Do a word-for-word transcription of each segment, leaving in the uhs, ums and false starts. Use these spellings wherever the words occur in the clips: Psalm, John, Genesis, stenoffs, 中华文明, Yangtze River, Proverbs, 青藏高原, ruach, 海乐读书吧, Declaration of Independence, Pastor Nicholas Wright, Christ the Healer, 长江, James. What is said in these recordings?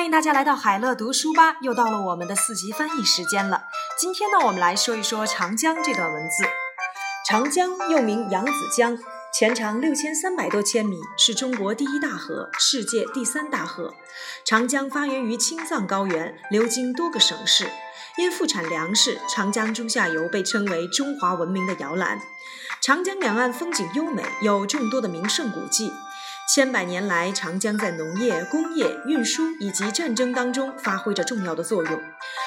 欢迎大家来到海乐读书吧，又到了我们的四级翻译时间了。今天呢，我们来说一说长江这段文字。长江又名扬子江，全长六千三百多千米，是中国第一大河，世界第三大河。长江发源于青藏高原，流经多个省市。因富产粮食，长江中下游被称为中华文明的摇篮。长江两岸风景优美，有众多的名胜古迹。千百年来，长江在农业、工业、运输以及战争当中发挥着重要的作用。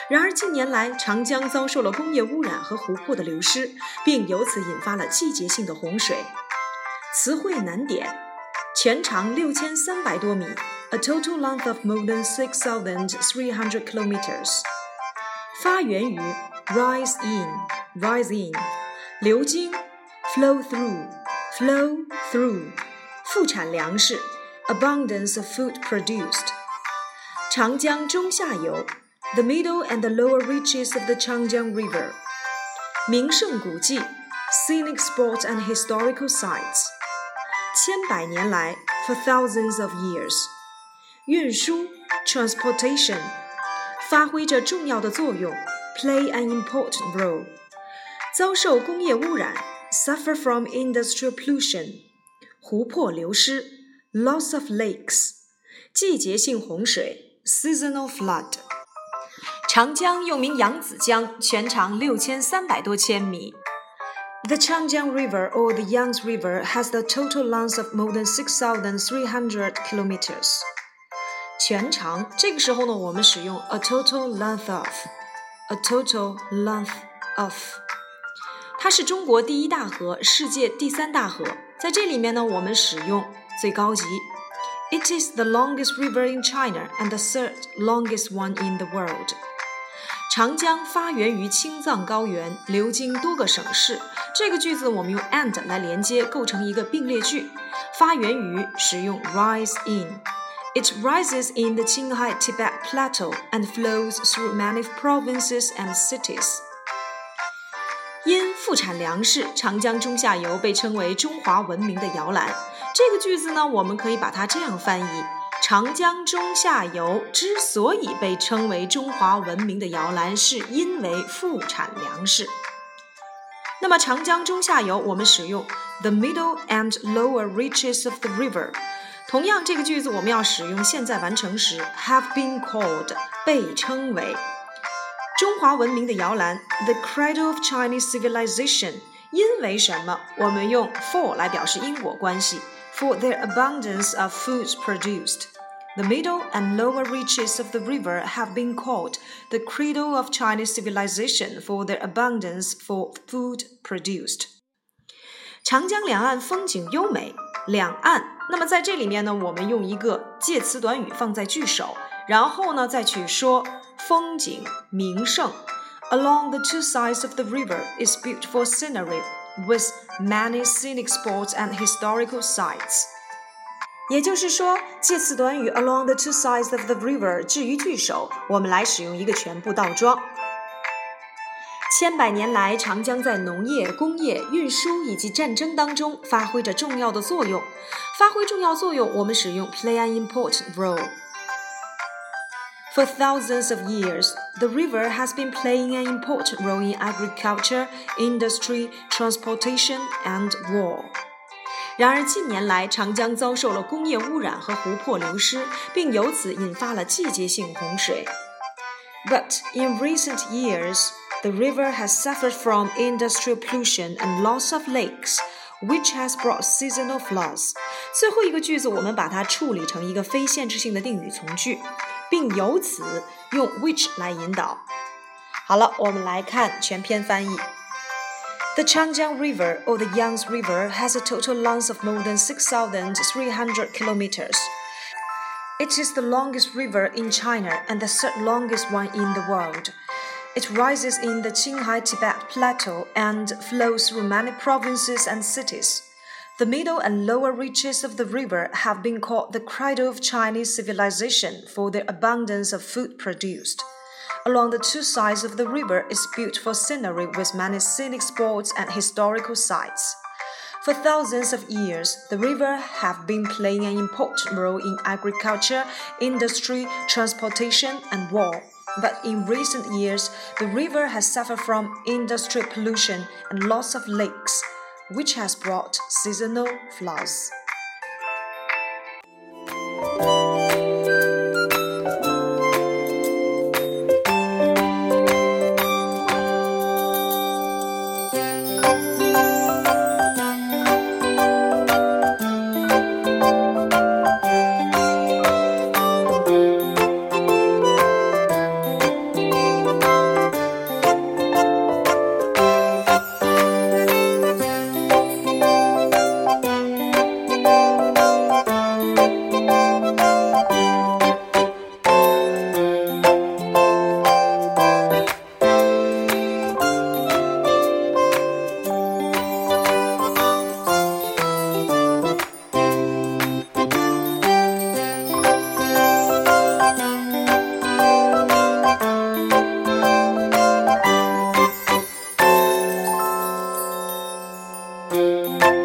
然而近年来，长江遭受了工业污染和湖泊的流失，并由此引发了季节性的洪水。词汇难点：全长六千三百多米 ，a total length of more than six thousand three hundred kilometers。发源于 rise in rise in， 流经 flow through flow through。富产粮食 abundance of food produced。 长江中下游 the middle and the lower reaches of the Changjiang River。 名胜古迹 scenic spots and historical sites。 千百年来 for thousands of years。 运输 transportation， 发挥着重要的作用 play an important role。 遭受工业污染 suffer from industrial pollution。湖泊流失 loss of lakes。 季节性洪水 seasonal flood。 长江又名扬子江，全长六千三百多千米。 The Changjiang River or the Yangtze River has the total length of more than six thousand three hundred kilometers。 全长，这个时候呢，我们使用 a total length of a total length of。 它是中国第一大河，世界第三大河。在这里面呢，我们使用最高级 It is the longest river in China and the third longest one in the world。 长江发源于青藏高原，流经多个省市。这个句子我们用 and 来连接，构成一个并列句。发源于使用 rise in。 It rises in the Qinghai Tibet Plateau and flows through many provinces and cities。因富产粮食，长江中下游被称为中华文明的摇篮。这个句子呢，我们可以把它这样翻译：长江中下游之所以被称为中华文明的摇篮，是因为富产粮食。那么长江中下游我们使用 the middle and lower reaches of the river。 同样，这个句子我们要使用现在完成时 have been called， 被称为中华文明的摇篮 the cradle of Chinese civilization。 因为什么，我们用 for 来表示因果关系 for their abundance of food produced。 The middle and lower reaches of the river have been called the cradle of Chinese civilization for their abundance for food produced。 长江两岸风景优美，两岸，那么在这里面呢，我们用一个介词短语放在句首，然后呢再去说风景名胜。 Along the two sides of the river is beautiful scenery with many scenic spots and historical sites。 也就是说，介词短语 along the two sides of the river 置于句首，我们来使用一个全部倒装。千百年来，长江在农业、工业、运输以及战争当中发挥着重要的作用。发挥重要作用，我们使用 play an important role。For thousands of years, the river has been playing an important role in agriculture, industry, transportation, and war. 然而近年来，长江遭受了工业污染和湖泊流失，并由此引发了季节性洪水。 But in recent years, the river has suffered from industrial pollution and loss of lakes, which has brought seasonal floods。 最后一个句子我们把它处理成一个非限制性的定语从句，并由此用 which 来引导。好了，我们来看全篇翻译。 The Changjiang River or the Yangtze River has a total length of more than six thousand three hundred kilometers. It is the longest river in China and the third longest one in the world. It rises in the Qinghai Tibet Plateau and flows through many provinces and cities.The middle and lower reaches of the river have been called the cradle of Chinese civilization for their abundance of food produced. Along the two sides of the river is beautiful scenery with many scenic spots and historical sites. For thousands of years, the river have been playing an important role in agriculture, industry, transportation, and war. But in recent years, the river has suffered from industrial pollution and loss of lakes, which has brought seasonal floods.Thank you.